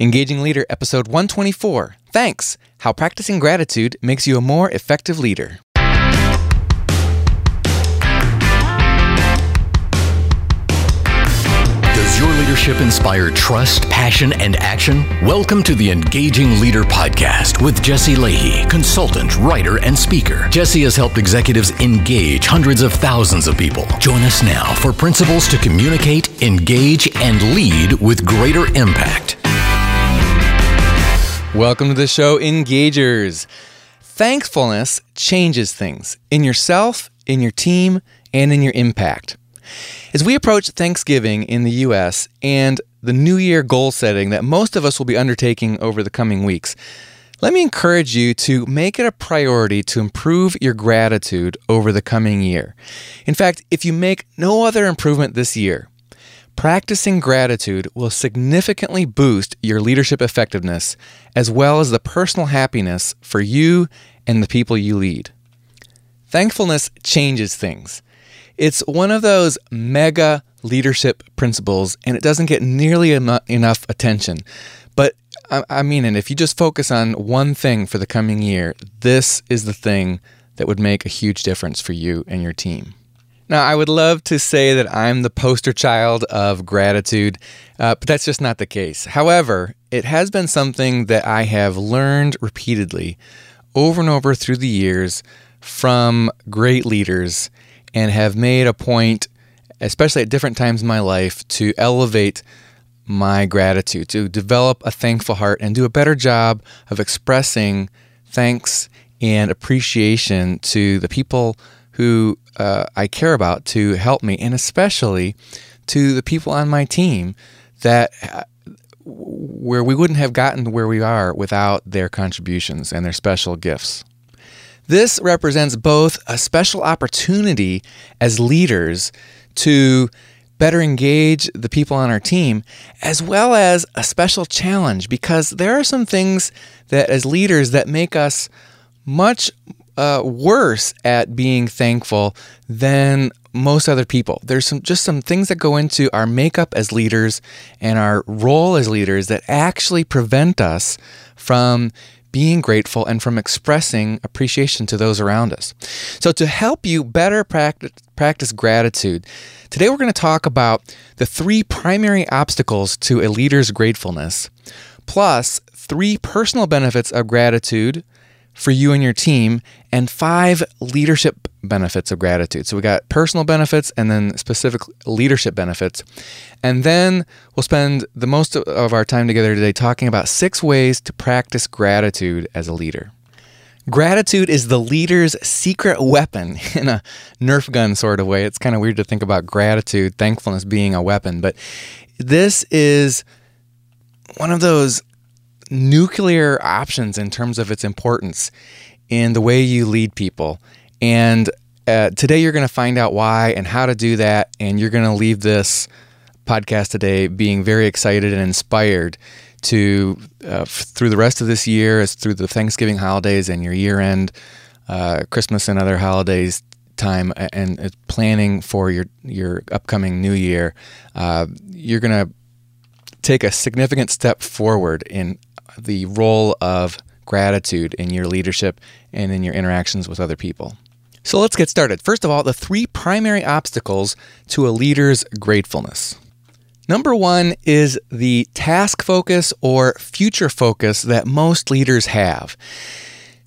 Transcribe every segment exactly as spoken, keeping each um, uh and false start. Engaging Leader, Episode one twenty-four, Thanks! How Practicing Gratitude Makes You a More Effective Leader. Does your leadership inspire trust, passion, and action? Welcome to the Engaging Leader Podcast with Jesse Leahy, consultant, writer, and speaker. Jesse has helped executives engage hundreds of thousands of people. Join us now for principles to communicate, engage, and lead with greater impact. Welcome to the show, Engagers. Thankfulness changes things in yourself, in your team, and in your impact. As we approach Thanksgiving in the U S and the New Year goal setting that most of us will be undertaking over the coming weeks, let me encourage you to make it a priority to improve your gratitude over the coming year. In fact, if you make no other improvement this year, practicing gratitude will significantly boost your leadership effectiveness as well as the personal happiness for you and the people you lead. Thankfulness changes things. It's one of those mega leadership principles, and it doesn't get nearly en- enough attention. But I, I mean, and if you just focus on one thing for the coming year, this is the thing that would make a huge difference for you and your team. Now, I would love to say that I'm the poster child of gratitude, uh, but that's just not the case. However, it has been something that I have learned repeatedly over and over through the years from great leaders and have made a point, especially at different times in my life, to elevate my gratitude, to develop a thankful heart and do a better job of expressing thanks and appreciation to the people who uh, I care about to help me, and especially to the people on my team that where we wouldn't have gotten to where we are without their contributions and their special gifts. This represents both a special opportunity as leaders to better engage the people on our team, as well as a special challenge, because there are some things that as leaders that make us much Uh, worse at being thankful than most other people. There's some just some things that go into our makeup as leaders and our role as leaders that actually prevent us from being grateful and from expressing appreciation to those around us. So to help you better practice, practice gratitude, today we're going to talk about the three primary obstacles to a leader's gratefulness, plus three personal benefits of gratitude for you and your team, and five leadership benefits of gratitude. So we got personal benefits and then specific leadership benefits. And then we'll spend the most of our time together today talking about six ways to practice gratitude as a leader. Gratitude is the leader's secret weapon in a Nerf gun sort of way. It's kind of weird to think about gratitude, thankfulness being a weapon, but this is one of those nuclear options in terms of its importance in the way you lead people. And uh, today you're going to find out why and how to do that. And you're going to leave this podcast today being very excited and inspired to, uh, f- through the rest of this year, as through the Thanksgiving holidays and your year-end, uh, Christmas and other holidays time, and uh, planning for your, your upcoming new year, uh, you're going to take a significant step forward in the role of gratitude in your leadership and in your interactions with other people. So let's get started. First of all, the three primary obstacles to a leader's gratefulness. Number one is the task focus or future focus that most leaders have.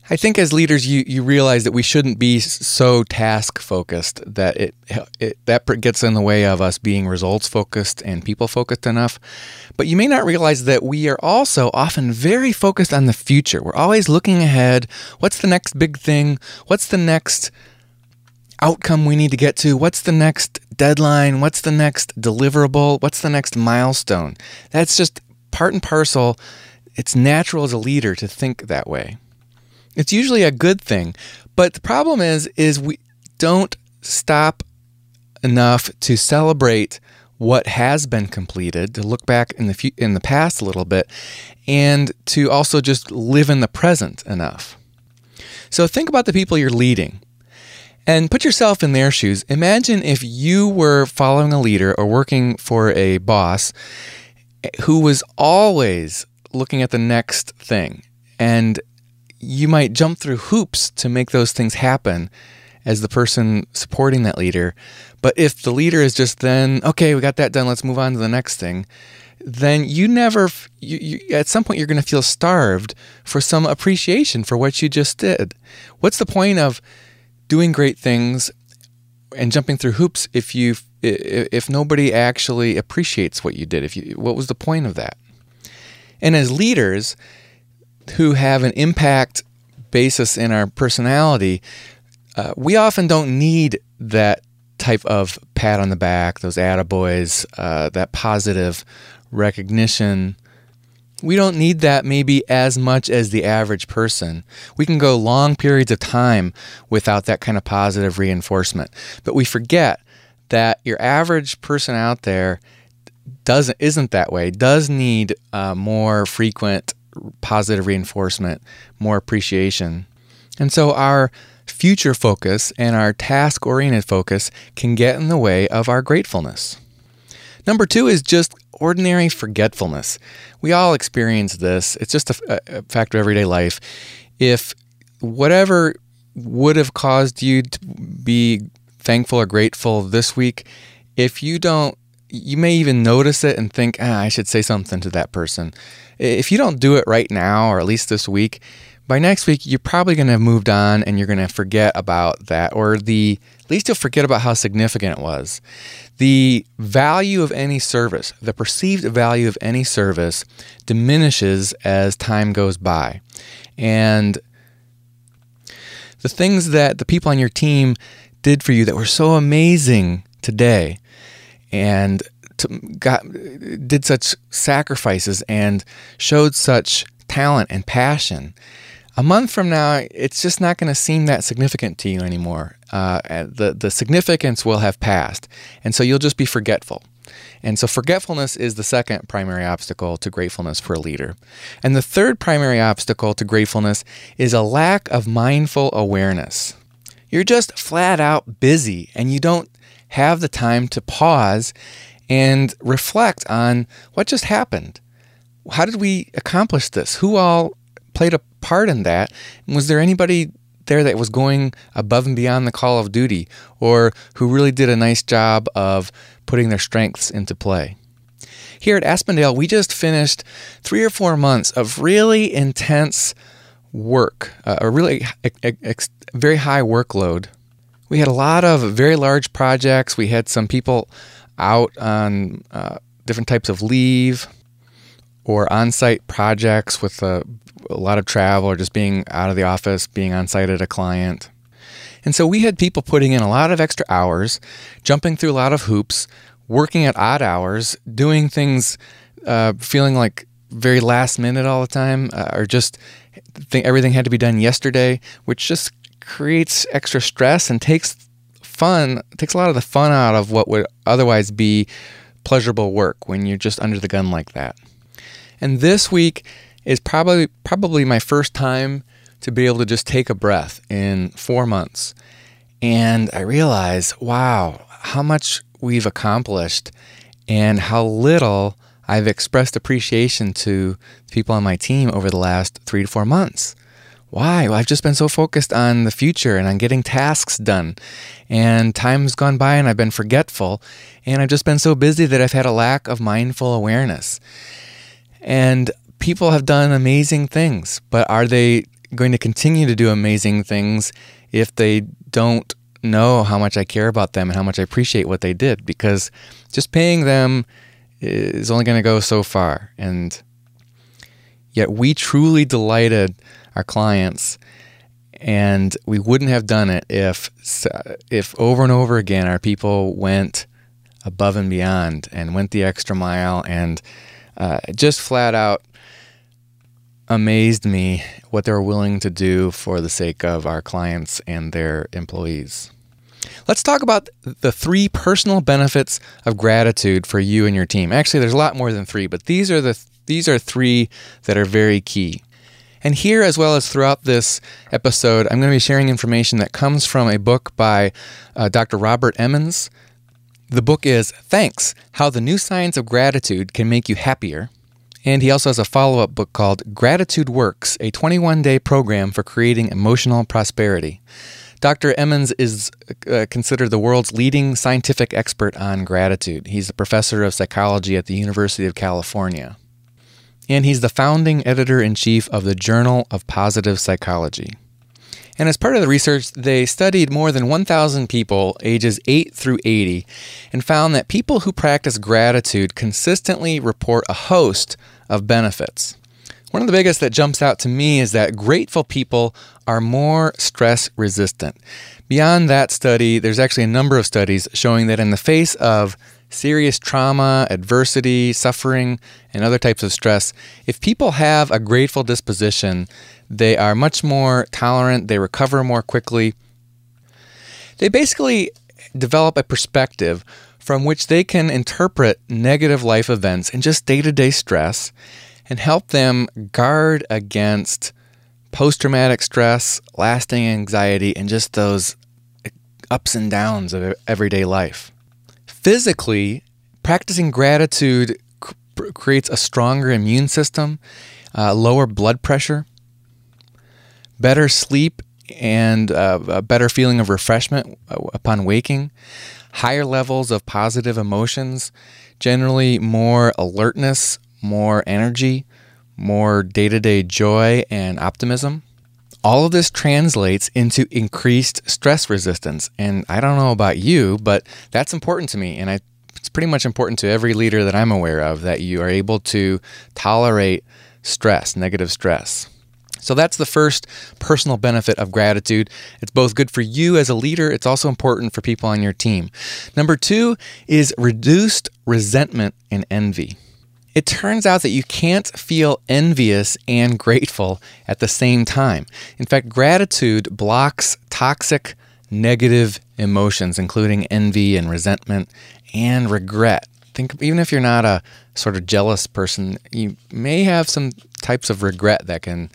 I think as leaders, you, you realize that we shouldn't be so task focused that it, it that gets in the way of us being results focused and people focused enough. But you may not realize that we are also often very focused on the future. We're always looking ahead. What's the next big thing? What's the next outcome we need to get to? What's the next deadline? What's the next deliverable? What's the next milestone? That's just part and parcel. It's natural as a leader to think that way. It's usually a good thing, but the problem is, is we don't stop enough to celebrate what has been completed, to look back in the few, in the past a little bit, and to also just live in the present enough. So think about the people you're leading and put yourself in their shoes. Imagine if you were following a leader or working for a boss who was always looking at the next thing. And you might jump through hoops to make those things happen as the person supporting that leader. But if the leader is just then, okay, we got that done, let's move on to the next thing, then you never, you, you, at some point you're going to feel starved for some appreciation for what you just did. What's the point of doing great things and jumping through hoops if you if nobody actually appreciates what you did? If you, what was the point of that? And as leaders who have an impact basis in our personality, uh, we often don't need that type of pat on the back, those attaboys, uh, that positive recognition. We don't need that maybe as much as the average person. We can go long periods of time without that kind of positive reinforcement. But we forget that your average person out there doesn't isn't that way, does need uh, more frequent positive reinforcement, more appreciation. And so our future focus and our task-oriented focus can get in the way of our gratefulness. Number two is just ordinary forgetfulness. We all experience this. It's just a, a fact of everyday life. If whatever would have caused you to be thankful or grateful this week, if you don't, you may even notice it and think, ah, I should say something to that person. If you don't do it right now, or at least this week, by next week, you're probably going to have moved on and you're going to forget about that, or the at least you'll forget about how significant it was. The value of any service, the perceived value of any service, diminishes as time goes by. And the things that the people on your team did for you that were so amazing today and to, got, did such sacrifices and showed such talent and passion, a month from now, it's just not going to seem that significant to you anymore. Uh, the, the significance will have passed, and so you'll just be forgetful. And so forgetfulness is the second primary obstacle to gratefulness for a leader. And the third primary obstacle to gratefulness is a lack of mindful awareness. You're just flat out busy, and you don't have the time to pause and reflect on what just happened. How did we accomplish this? Who all played a part in that? Was there anybody there that was going above and beyond the call of duty, or who really did a nice job of putting their strengths into play? Here at Aspendale, we just finished three or four months of really intense work, uh, a really a, a, a very high workload. We had a lot of very large projects. We had some people out on uh, different types of leave, or on-site projects with a, a lot of travel, or just being out of the office, being on-site at a client. And so we had people putting in a lot of extra hours, jumping through a lot of hoops, working at odd hours, doing things, uh, feeling like very last minute all the time, uh, or just think everything had to be done yesterday, which just creates extra stress and takes fun, takes a lot of the fun out of what would otherwise be pleasurable work when you're just under the gun like that. And this week is probably probably my first time to be able to just take a breath in four months. And I realize, wow, how much we've accomplished and how little I've expressed appreciation to the people on my team over the last three to four months. Why? Well, I've just been so focused on the future and on getting tasks done. And time's gone by and I've been forgetful. And I've just been so busy that I've had a lack of mindful awareness. And people have done amazing things, but are they going to continue to do amazing things if they don't know how much I care about them and how much I appreciate what they did? Because just paying them is only going to go so far. And yet we truly delighted our clients, and we wouldn't have done it if if over and over again our people went above and beyond and went the extra mile and Uh, it just flat out amazed me what they were willing to do for the sake of our clients and their employees. Let's talk about the three personal benefits of gratitude for you and your team. Actually, there's a lot more than three, but these are the these are three that are very key. And here, as well as throughout this episode, I'm going to be sharing information that comes from a book by uh, Doctor Robert Emmons. The book is Thanks, How the New Science of Gratitude Can Make You Happier. And he also has a follow-up book called Gratitude Works, a twenty-one day program for creating emotional prosperity. Doctor Emmons is uh, considered the world's leading scientific expert on gratitude. He's a professor of psychology at the University of California. And he's the founding editor-in-chief of the Journal of Positive Psychology. And as part of the research, they studied more than one thousand people ages eight through eighty and found that people who practice gratitude consistently report a host of benefits. One of the biggest that jumps out to me is that grateful people are more stress resistant. Beyond that study, there's actually a number of studies showing that in the face of serious trauma, adversity, suffering, and other types of stress, if people have a grateful disposition, they are much more tolerant, they recover more quickly. They basically develop a perspective from which they can interpret negative life events and just day-to-day stress and help them guard against post-traumatic stress, lasting anxiety, and just those ups and downs of everyday life. Physically, practicing gratitude c- creates a stronger immune system, uh, lower blood pressure, better sleep, and uh, a better feeling of refreshment upon waking, higher levels of positive emotions, generally more alertness, more energy, more day-to-day joy and optimism. All of this translates into increased stress resistance. And I don't know about you, but that's important to me. And I, it's pretty much important to every leader that I'm aware of, that you are able to tolerate stress, negative stress. So that's the first personal benefit of gratitude. It's both good for you as a leader, it's also important for people on your team. Number two is reduced resentment and envy. It turns out that you can't feel envious and grateful at the same time. In fact, gratitude blocks toxic, negative emotions, including envy and resentment and regret. Think, even if you're not a sort of jealous person, you may have some types of regret that can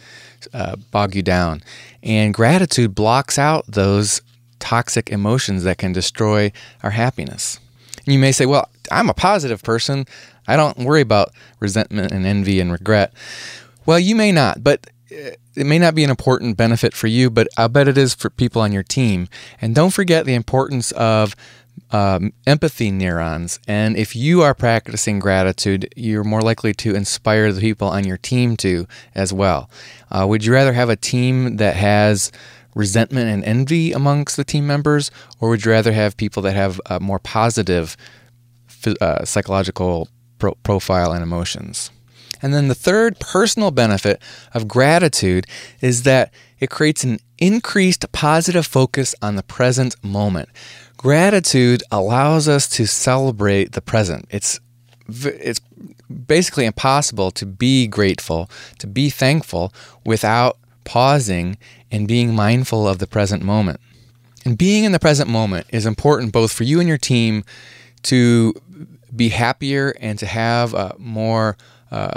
uh, bog you down. And gratitude blocks out those toxic emotions that can destroy our happiness. And you may say, well, I'm a positive person. I don't worry about resentment and envy and regret. Well, you may not, but it may not be an important benefit for you, but I'll bet it is for people on your team. And don't forget the importance of um, empathy neurons. And if you are practicing gratitude, you're more likely to inspire the people on your team to as well. Uh, would you rather have a team that has resentment and envy amongst the team members, or would you rather have people that have a more positive uh, psychological pro- profile and emotions? And then the third personal benefit of gratitude is that it creates an increased positive focus on the present moment. Gratitude allows us to celebrate the present. It's it's basically impossible to be grateful, to be thankful without pausing and being mindful of the present moment. And being in the present moment is important both for you and your team to be happier and to have a more uh,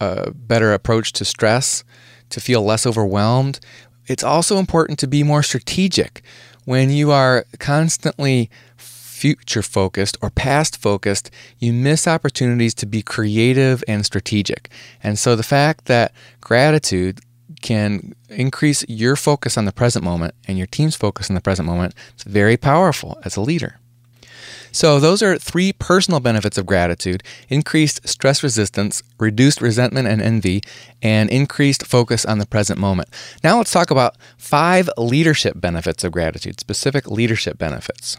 a better approach to stress, to feel less overwhelmed. It's also important to be more strategic. When you are constantly future-focused or past-focused, you miss opportunities to be creative and strategic. And so the fact that gratitude can increase your focus on the present moment and your team's focus on the present moment, it's very powerful as a leader. So those are three personal benefits of gratitude: increased stress resistance, reduced resentment and envy, and increased focus on the present moment. Now let's talk about five leadership benefits of gratitude, specific leadership benefits.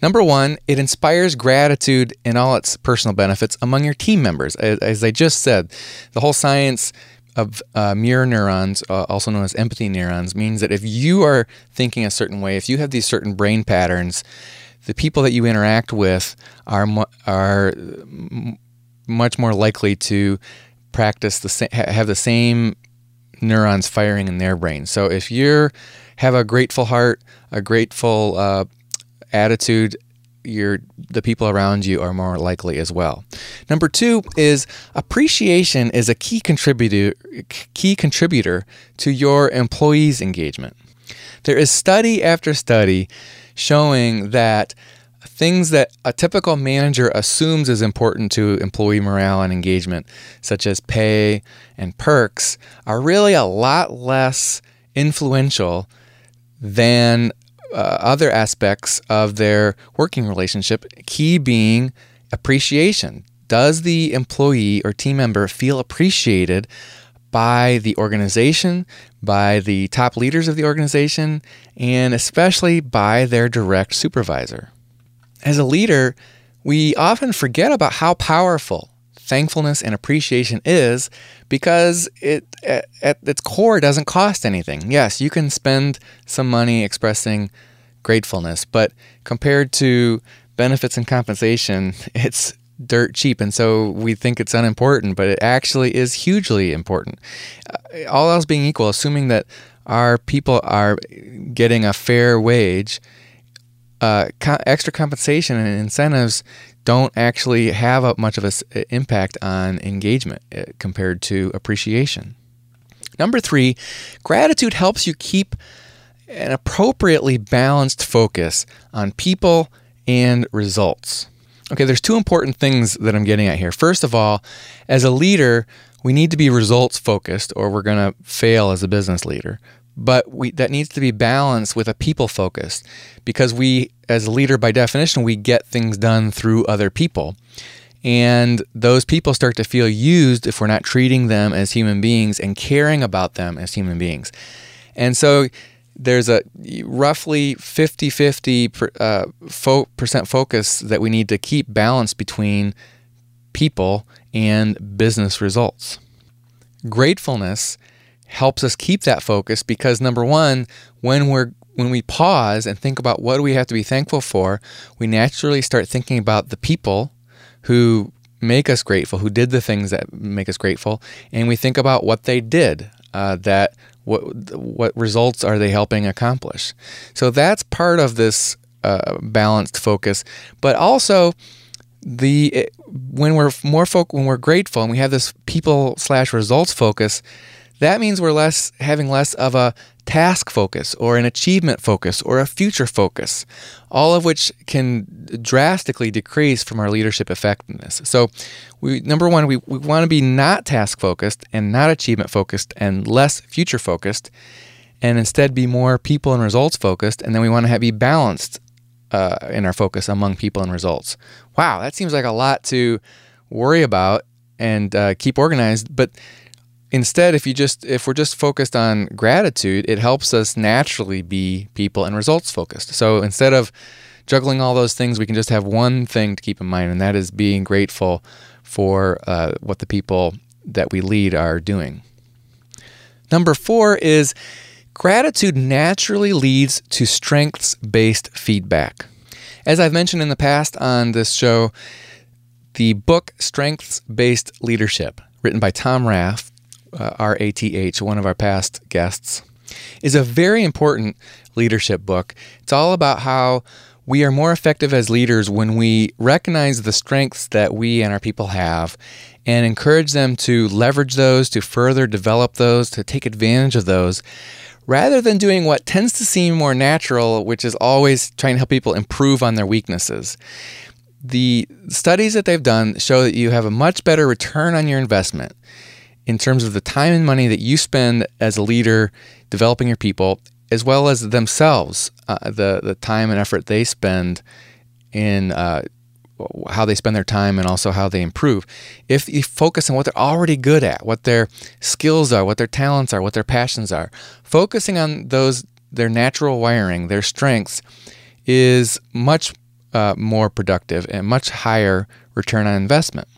Number one, it inspires gratitude and all its personal benefits among your team members. As I just said, the whole science of uh, mirror neurons, uh, also known as empathy neurons, means that if you are thinking a certain way, if you have these certain brain patterns, the people that you interact with are mu- are m- much more likely to practice the sa- have the same neurons firing in their brain. So if you have a grateful heart, a grateful uh, attitude, Your, the people around you are more likely as well. Number two is appreciation is a key contributor, key contributor to your employees' engagement. There is study after study showing that things that a typical manager assumes is important to employee morale and engagement, such as pay and perks, are really a lot less influential than uh, other aspects of their working relationship, key being appreciation. Does the employee or team member feel appreciated by the organization, by the top leaders of the organization, and especially by their direct supervisor? As a leader, we often forget about how powerful thankfulness and appreciation is, because it at, at its core doesn't cost anything. Yes, you can spend some money expressing gratefulness, but compared to benefits and compensation, it's dirt cheap, and so we think it's unimportant, but it actually is hugely important. All else being equal, assuming that our people are getting a fair wage, uh, co- extra compensation and incentives don't actually have a, much of an impact on engagement uh, compared to appreciation. Number three, gratitude helps you keep an appropriately balanced focus on people and results. Okay, there's two important things that I'm getting at here. First of all, as a leader, we need to be results-focused, or we're going to fail as a business leader. But we, that needs to be balanced with a people-focused, because we, as a leader, by definition, we get things done through other people. And those people start to feel used if we're not treating them as human beings and caring about them as human beings. And so there's a roughly fifty-fifty uh, fo- percent focus that we need to keep balanced between people and business results. Gratefulness helps us keep that focus because, number one, when we're when we pause and think about what do we have to be thankful for, we naturally start thinking about the people who make us grateful, who did the things that make us grateful, and we think about what they did uh, that. What what results are they helping accomplish? So that's part of this uh, balanced focus. But also, the it, when we're more fo- when we're grateful and we have this people slash results focus, that means we're less having less of a task focus or an achievement focus or a future focus, all of which can drastically decrease from our leadership effectiveness. So we, number one, we, we want to be not task focused and not achievement focused and less future focused, and instead be more people and results focused. And then we want to have, be balanced uh, in our focus among people and results. Wow, that seems like a lot to worry about and uh, keep organized, but instead, if you just if we're just focused on gratitude, it helps us naturally be people and results focused. So instead of juggling all those things, we can just have one thing to keep in mind, and that is being grateful for uh, what the people that we lead are doing. Number four is gratitude naturally leads to strengths-based feedback. As I've mentioned in the past on this show, the book Strengths-Based Leadership, written by Tom Rath, Uh, R A T H, one of our past guests, is a very important leadership book. It's all about how we are more effective as leaders when we recognize the strengths that we and our people have and encourage them to leverage those, to further develop those, to take advantage of those, rather than doing what tends to seem more natural, which is always trying to help people improve on their weaknesses. The studies that they've done show that you have a much better return on your investment in terms of the time and money that you spend as a leader developing your people, as well as themselves, uh, the, the time and effort they spend in uh, how they spend their time and also how they improve. If you focus on what they're already good at, what their skills are, what their talents are, what their passions are, focusing on those, their natural wiring, their strengths, is much uh, more productive and much higher return on investment.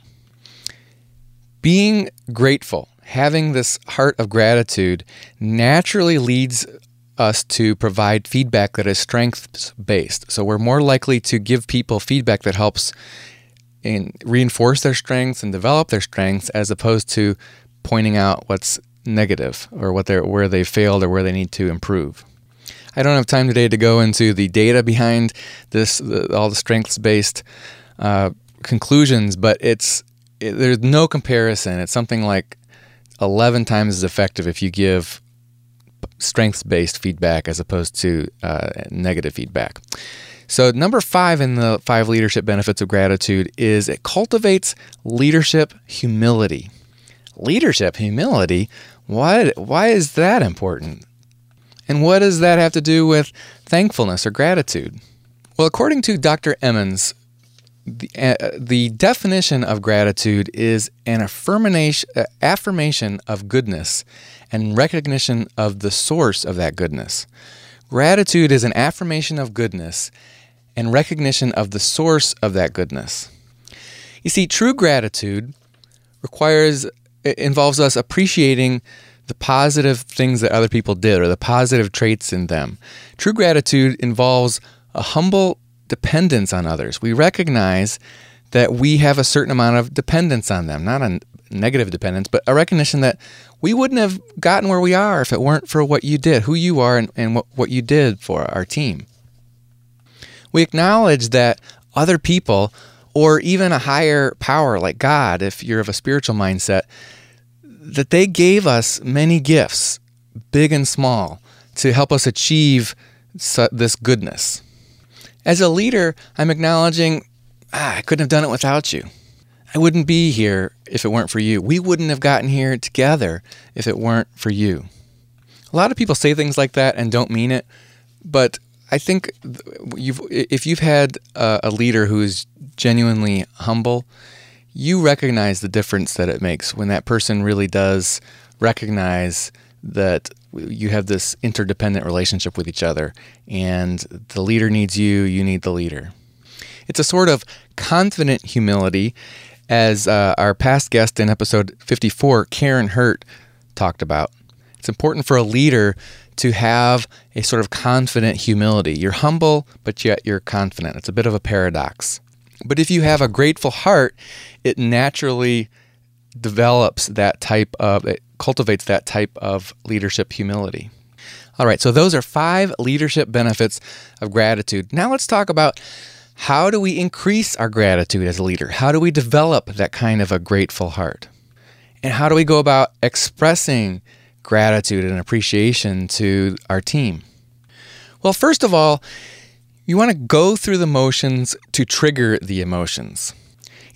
Being grateful, having this heart of gratitude, naturally leads us to provide feedback that is strengths-based. So we're more likely to give people feedback that helps in reinforce their strengths and develop their strengths, as opposed to pointing out what's negative or what they're, where they failed or where they need to improve. I don't have time today to go into the data behind this, the, all the strengths-based uh, conclusions, but it's It, there's no comparison. It's something like eleven times as effective if you give strengths-based feedback as opposed to uh, negative feedback. So number five in the five leadership benefits of gratitude is it cultivates leadership humility. Leadership humility? Why, why is that important? And what does that have to do with thankfulness or gratitude? Well, according to Doctor Emmons, the, uh, the definition of gratitude is an affirmation, uh, affirmation of goodness and recognition of the source of that goodness. Gratitude is an affirmation of goodness and recognition of the source of that goodness. You see, true gratitude requires, it involves us appreciating the positive things that other people did or the positive traits in them. True gratitude involves a humble dependence on others. We recognize that we have a certain amount of dependence on them, not a negative dependence, but a recognition that we wouldn't have gotten where we are if it weren't for what you did, who you are, and, and what, what you did for our team. We acknowledge that other people, or even a higher power like God, if you're of a spiritual mindset, that they gave us many gifts, big and small, to help us achieve this goodness. As a leader, I'm acknowledging, ah, I couldn't have done it without you. I wouldn't be here if it weren't for you. We wouldn't have gotten here together if it weren't for you. A lot of people say things like that and don't mean it, but I think you've, if you've had a, a leader who is genuinely humble, you recognize the difference that it makes when that person really does recognize that you have this interdependent relationship with each other, and the leader needs you, you need the leader. It's a sort of confident humility, as uh, our past guest in episode fifty-four, Karen Hurt, talked about. It's important for a leader to have a sort of confident humility. You're humble, but yet you're confident. It's a bit of a paradox. But if you have a grateful heart, it naturally develops that type of, it cultivates that type of leadership humility. All right, so those are five leadership benefits of gratitude. Now let's talk about, how do we increase our gratitude as a leader? How do we develop that kind of a grateful heart? And how do we go about expressing gratitude and appreciation to our team? Well, first of all, you want to go through the motions to trigger the emotions.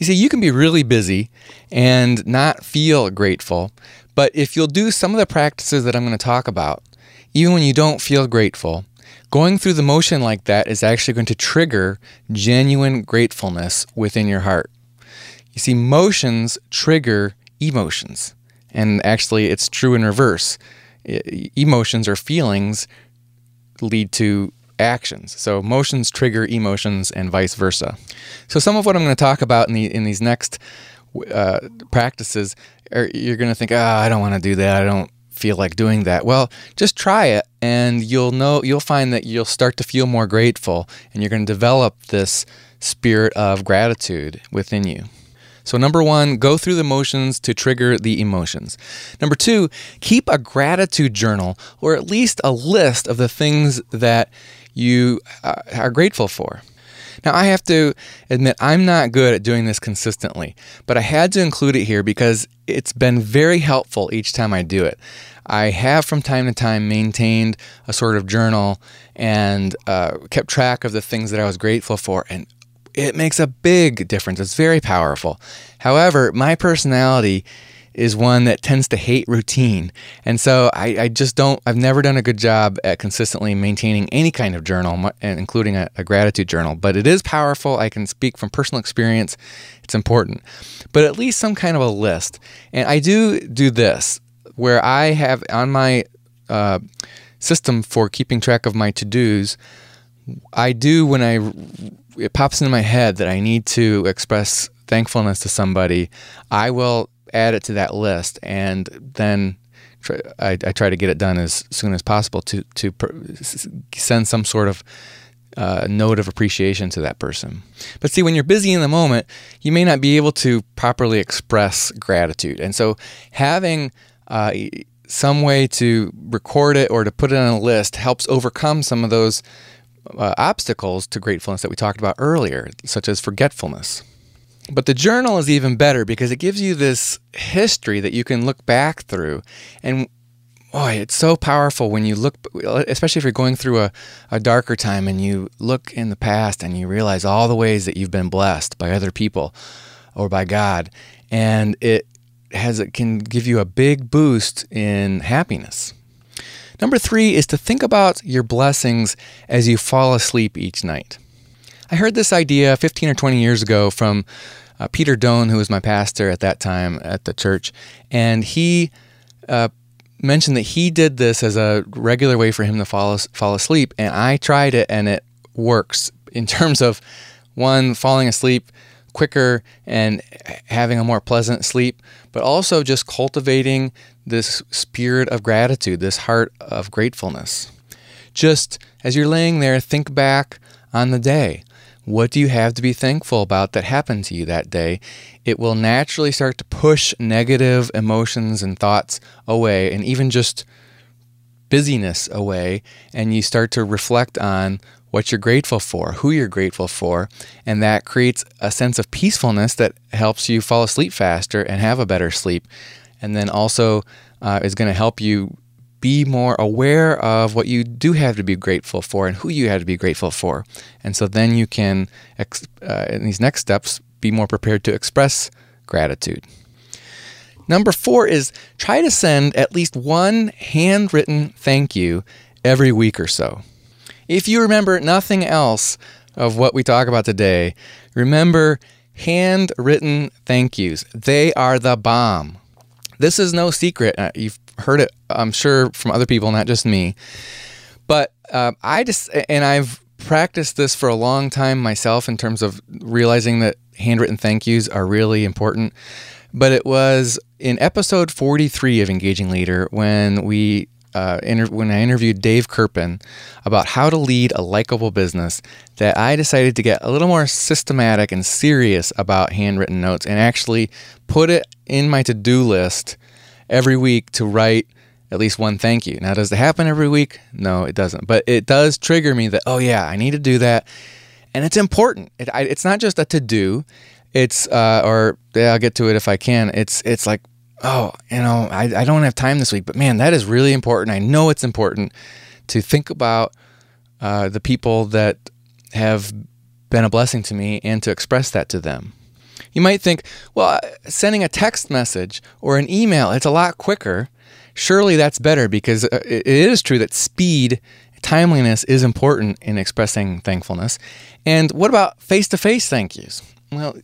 You see, you can be really busy and not feel grateful, but if you'll do some of the practices that I'm going to talk about, even when you don't feel grateful, going through the motion like that is actually going to trigger genuine gratefulness within your heart. You see, motions trigger emotions. And actually, it's true in reverse. Emotions or feelings lead to actions. So motions trigger emotions and vice versa. So some of what I'm going to talk about in, the, in these next uh, practices, are, you're going to think, oh, I don't want to do that. I don't feel like doing that. Well, just try it, and you'll know, you'll find that you'll start to feel more grateful, and you're going to develop this spirit of gratitude within you. So number one, go through the motions to trigger the emotions. Number two, keep a gratitude journal, or at least a list of the things that you are grateful for. Now, I have to admit, I'm not good at doing this consistently, but I had to include it here because it's been very helpful each time I do it. I have from time to time maintained a sort of journal and uh, kept track of the things that I was grateful for, and it makes a big difference. It's very powerful. However, my personality is one that tends to hate routine. And so I, I just don't, I've never done a good job at consistently maintaining any kind of journal, including a, a gratitude journal. But it is powerful. I can speak from personal experience. It's important. But at least some kind of a list. And I do do this, where I have on my uh, system for keeping track of my to-dos, I do when I, it pops into my head that I need to express thankfulness to somebody, I will add it to that list, and then try, I, I try to get it done as soon as possible to to pr- send some sort of uh, note of appreciation to that person. But see, when you're busy in the moment, you may not be able to properly express gratitude. And so having uh, some way to record it or to put it on a list helps overcome some of those uh, obstacles to gratefulness that we talked about earlier, such as forgetfulness. But the journal is even better because it gives you this history that you can look back through. And boy, it's so powerful when you look, especially if you're going through a, a darker time and you look in the past and you realize all the ways that you've been blessed by other people or by God. And it has it can give you a big boost in happiness. Number three is to think about your blessings as you fall asleep each night. I heard this idea fifteen or twenty years ago from uh, Peter Doan, who was my pastor at that time at the church, and he uh, mentioned that he did this as a regular way for him to fall, fall asleep, and I tried it, and it works in terms of, one, falling asleep quicker and having a more pleasant sleep, but also just cultivating this spirit of gratitude, this heart of gratefulness. Just as you're laying there, think back on the day. What do you have to be thankful about that happened to you that day? It will naturally start to push negative emotions and thoughts away, and even just busyness away, and you start to reflect on what you're grateful for, who you're grateful for, and that creates a sense of peacefulness that helps you fall asleep faster and have a better sleep, and then also uh, is going to help you be more aware of what you do have to be grateful for and who you have to be grateful for. And so then you can, ex- uh, in these next steps, be more prepared to express gratitude. Number four is try to send at least one handwritten thank you every week or so. If you remember nothing else of what we talk about today, remember handwritten thank yous. They are the bomb. This is no secret. You've heard it, I'm sure, from other people, not just me. But uh, I just, and I've practiced this for a long time myself in terms of realizing that handwritten thank yous are really important. But it was in episode forty-three of Engaging Leader when we uh, inter- when I interviewed Dave Kirpin about how to lead a likable business that I decided to get a little more systematic and serious about handwritten notes and actually put it in my to-do list every week to write at least one thank you. Now, does it happen every week? No, it doesn't. But it does trigger me that, oh yeah, I need to do that. And it's important. It, I, it's not just a to-do. It's, uh, or yeah, I'll get to it if I can. It's it's like, oh, you know, I, I don't have time this week. But man, that is really important. I know it's important to think about uh, the people that have been a blessing to me and to express that to them. You might think, well, sending a text message or an email, it's a lot quicker. Surely that's better, because it is true that speed, timeliness is important in expressing thankfulness. And what about face-to-face thank yous? Well,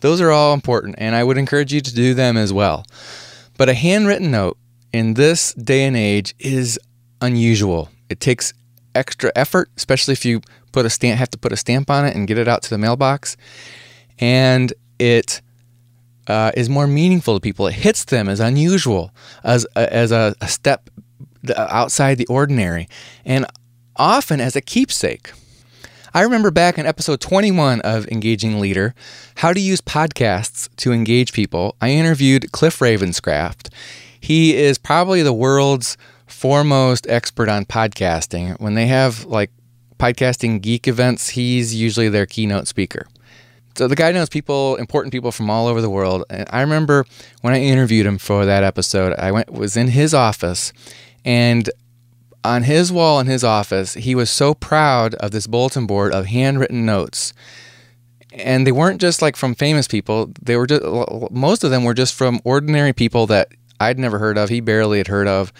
those are all important, and I would encourage you to do them as well. But a handwritten note in this day and age is unusual. It takes extra effort, especially if you put a stamp, have to put a stamp on it and get it out to the mailbox. And It uh, is more meaningful to people. It hits them as unusual, as a, as a, a step outside the ordinary, and often as a keepsake. I remember back in episode twenty-one of Engaging Leader, How to Use Podcasts to Engage People, I interviewed Cliff Ravenscraft. He is probably the world's foremost expert on podcasting. When they have like podcasting geek events, he's usually their keynote speaker. So the guy knows people, important people from all over the world. And I remember when I interviewed him for that episode, I went was in his office, and on his wall in his office, he was so proud of this bulletin board of handwritten notes. And they weren't just like from famous people. They were just, most of them were just from ordinary people that I'd never heard of, he barely had heard of.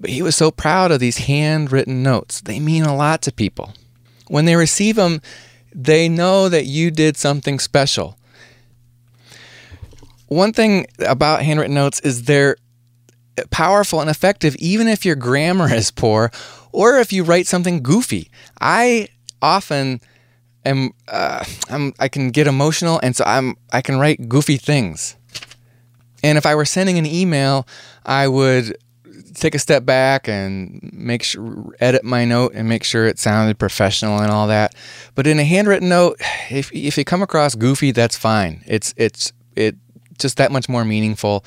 But he was so proud of these handwritten notes. They mean a lot to people. When they receive them, they know that you did something special. One thing about handwritten notes is they're powerful and effective, even if your grammar is poor or if you write something goofy. I often am uh, I'm, I can get emotional, and so I'm I can write goofy things. And if I were sending an email, I would take a step back and make sure, edit my note and make sure it sounded professional and all that. But in a handwritten note, if if you come across goofy, that's fine. It's it's it just that much more meaningful.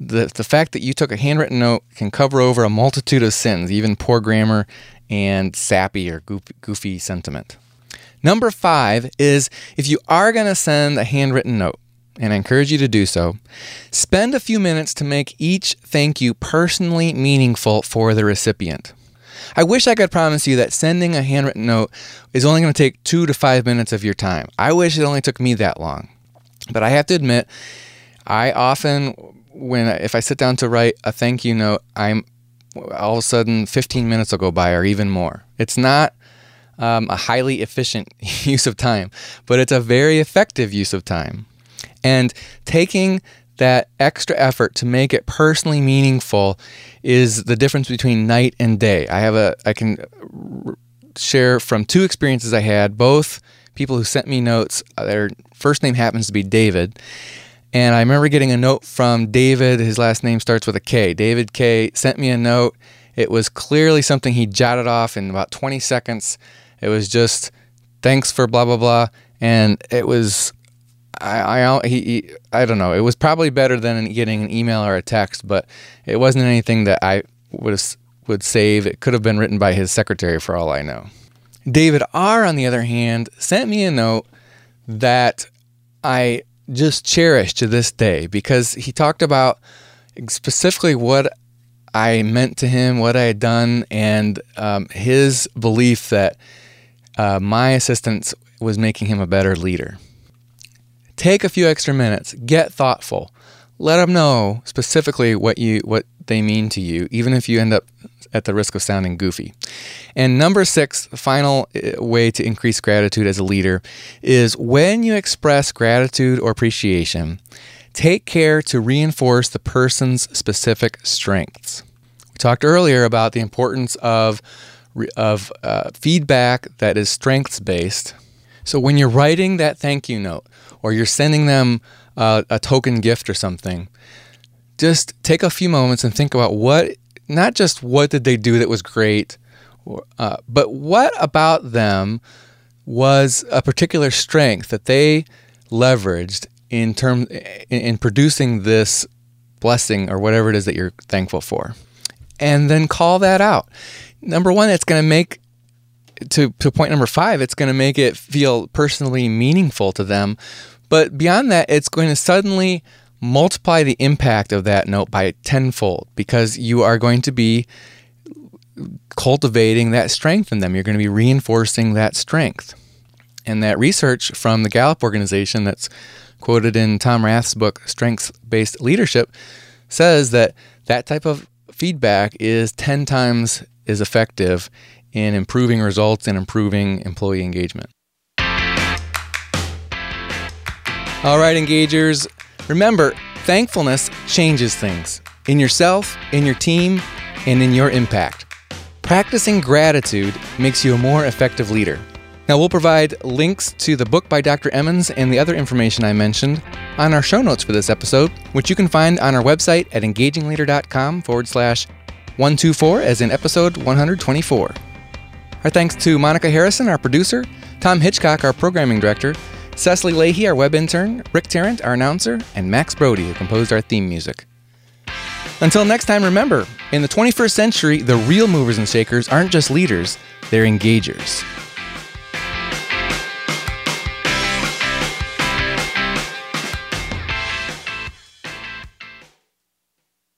The the fact that you took a handwritten note can cover over a multitude of sins, even poor grammar and sappy or goofy, goofy sentiment. Number five is if you are going to send a handwritten note, and I encourage you to do so, spend a few minutes to make each thank you personally meaningful for the recipient. I wish I could promise you that sending a handwritten note is only going to take two to five minutes of your time. I wish it only took me that long. But I have to admit, I often, when if I sit down to write a thank you note, I'm all of a sudden fifteen minutes will go by or even more. It's not um, a highly efficient use of time, but it's a very effective use of time. And taking that extra effort to make it personally meaningful is the difference between night and day. I have a, I can share from two experiences I had, both people who sent me notes, their first name happens to be David. And I remember getting a note from David, his last name starts with a K. David K sent me a note. It was clearly something he jotted off in about twenty seconds. It was just, thanks for blah, blah, blah. And it was, I, I, he, he, I don't know. It was probably better than getting an email or a text, but it wasn't anything that I would have, would save. It could have been written by his secretary for all I know. David R., on the other hand, sent me a note that I just cherish to this day because he talked about specifically what I meant to him, what I had done, and um, his belief that uh, my assistance was making him a better leader. Take a few extra minutes, get thoughtful, let them know specifically what you what they mean to you, even if you end up at the risk of sounding goofy. And number six, the final way to increase gratitude as a leader is when you express gratitude or appreciation, take care to reinforce the person's specific strengths. We talked earlier about the importance of, of uh, feedback that is strengths-based. So when you're writing that thank you note, or you're sending them uh, a token gift or something, just take a few moments and think about what, not just what did they do that was great, or, uh, but what about them was a particular strength that they leveraged in term, in, in producing this blessing or whatever it is that you're thankful for. And then call that out. Number one, it's going to make To, to point number five, it's going to make it feel personally meaningful to them. But beyond that, it's going to suddenly multiply the impact of that note by tenfold because you are going to be cultivating that strength in them. You're going to be reinforcing that strength. And that research from the Gallup organization that's quoted in Tom Rath's book, Strengths-Based Leadership, says that that type of feedback is ten times as effective in improving results and improving employee engagement. All right, engagers, remember, thankfulness changes things in yourself, in your team, and in your impact. Practicing gratitude makes you a more effective leader. Now, we'll provide links to the book by Doctor Emmons and the other information I mentioned on our show notes for this episode, which you can find on our website at engagingleader.com forward slash 124 as in episode one hundred twenty-four. Our thanks to Monica Harrison, our producer, Tom Hitchcock, our programming director, Cecily Leahy, our web intern, Rick Tarrant, our announcer, and Max Brody, who composed our theme music. Until next time, remember, in the twenty-first century, the real movers and shakers aren't just leaders, they're engagers.